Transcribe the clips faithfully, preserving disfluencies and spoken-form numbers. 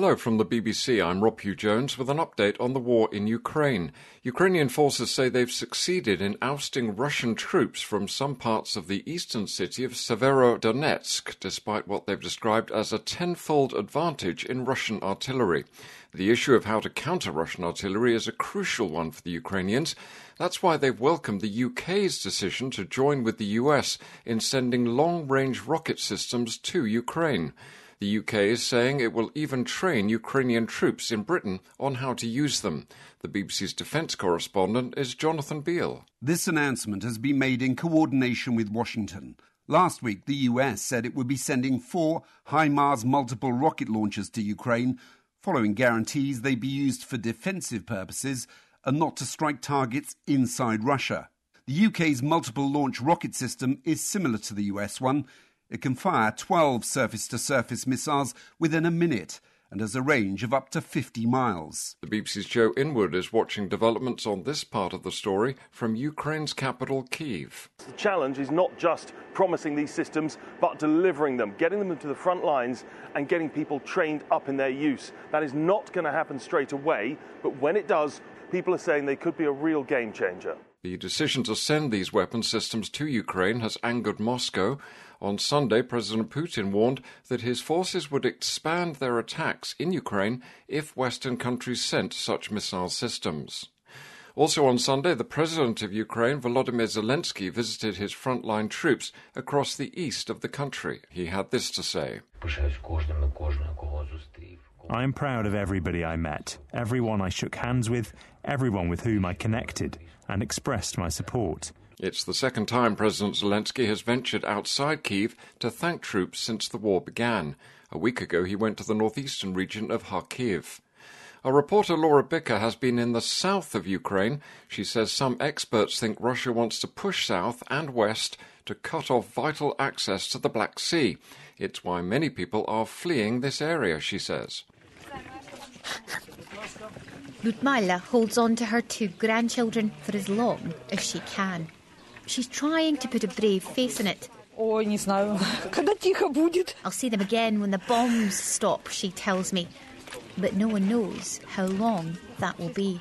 Hello from the B B C, I'm Rob Hugh-Jones with an update on the war in Ukraine. Ukrainian forces say they've succeeded in ousting Russian troops from some parts of the eastern city of Severodonetsk, despite what they've described as a tenfold advantage in Russian artillery. The issue of how to counter Russian artillery is a crucial one for the Ukrainians. That's why they've welcomed the U K's decision to join with the U S in sending long-range rocket systems to Ukraine. The U K is saying it will even train Ukrainian troops in Britain on how to use them. The B B C's defence correspondent is Jonathan Beale. This announcement has been made in coordination with Washington. Last week, the U S said it would be sending four HIMARS multiple rocket launchers to Ukraine, following guarantees they'd be used for defensive purposes and not to strike targets inside Russia. The U K's multiple launch rocket system is similar to the U S one. It can fire twelve surface-to-surface missiles within a minute and has a range of up to fifty miles. The B B C's Joe Inwood is watching developments on this part of the story from Ukraine's capital, Kyiv. The challenge is not just promising these systems, but delivering them, getting them into the front lines and getting people trained up in their use. That is not going to happen straight away, but when it does, people are saying they could be a real game changer. The decision to send these weapon systems to Ukraine has angered Moscow. On Sunday, President Putin warned that his forces would expand their attacks in Ukraine if Western countries sent such missile systems. Also on Sunday, the president of Ukraine, Volodymyr Zelensky, visited his frontline troops across the east of the country. He had this to say. I am proud of everybody I met, everyone I shook hands with, everyone with whom I connected and expressed my support. It's the second time President Zelensky has ventured outside Kyiv to thank troops since the war began. A week ago, he went to the northeastern region of Kharkiv. Our reporter Laura Bicker has been in the south of Ukraine. She says some experts think Russia wants to push south and west to cut off vital access to the Black Sea. It's why many people are fleeing this area, she says. Ludmila holds on to her two grandchildren for as long as she can. She's trying to put a brave face in it. I'll see them again when the bombs stop, she tells me. But no one knows how long that will be.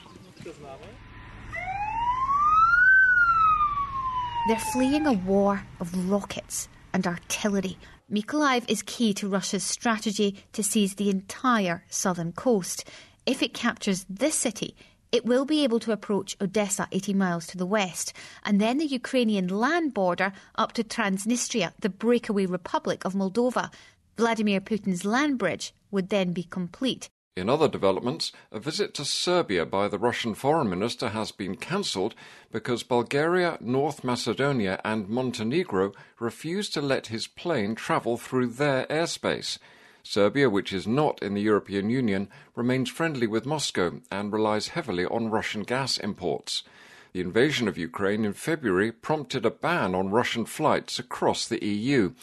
They're fleeing a war of rockets and artillery. Mykolaiv is key to Russia's strategy to seize the entire southern coast. If it captures this city, it will be able to approach Odessa, eighty miles to the west, and then the Ukrainian land border up to Transnistria, the breakaway republic of Moldova. Vladimir Putin's land bridge would then be complete. In other developments, a visit to Serbia by the Russian foreign minister has been cancelled because Bulgaria, North Macedonia and Montenegro refused to let his plane travel through their airspace. Serbia, which is not in the European Union, remains friendly with Moscow and relies heavily on Russian gas imports. The invasion of Ukraine in February prompted a ban on Russian flights across the E U.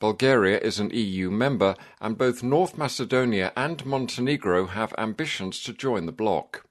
Bulgaria is an E U member, and both North Macedonia and Montenegro have ambitions to join the bloc.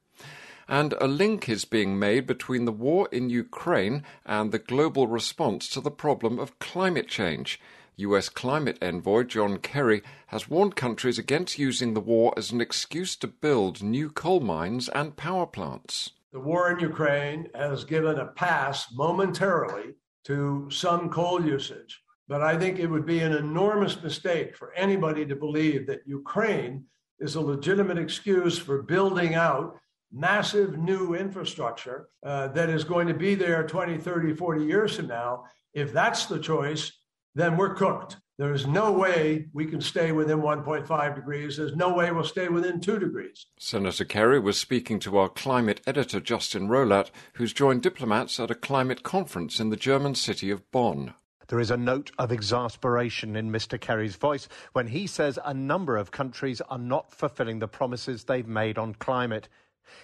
And a link is being made between the war in Ukraine and the global response to the problem of climate change. U S climate envoy John Kerry has warned countries against using the war as an excuse to build new coal mines and power plants. The war in Ukraine has given a pass momentarily to some coal usage, but I think it would be an enormous mistake for anybody to believe that Ukraine is a legitimate excuse for building out massive new infrastructure uh, that is going to be there twenty, thirty, forty years from now. If that's the choice, then we're cooked. There is no way we can stay within one point five degrees. There's no way we'll stay within two degrees. Senator Kerry was speaking to our climate editor, Justin Rowlatt, who's joined diplomats at a climate conference in the German city of Bonn. There is a note of exasperation in Mister Kerry's voice when he says a number of countries are not fulfilling the promises they've made on climate.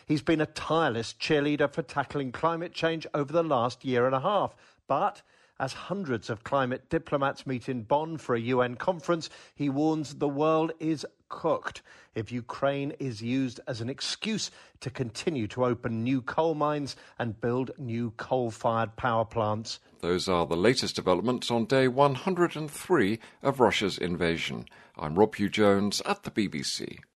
He's been a tireless cheerleader for tackling climate change over the last year and a half, but as hundreds of climate diplomats meet in Bonn for a U N conference, he warns the world is cooked if Ukraine is used as an excuse to continue to open new coal mines and build new coal-fired power plants. Those are the latest developments on day one hundred and three of Russia's invasion. I'm Rob Hugh-Jones at the B B C.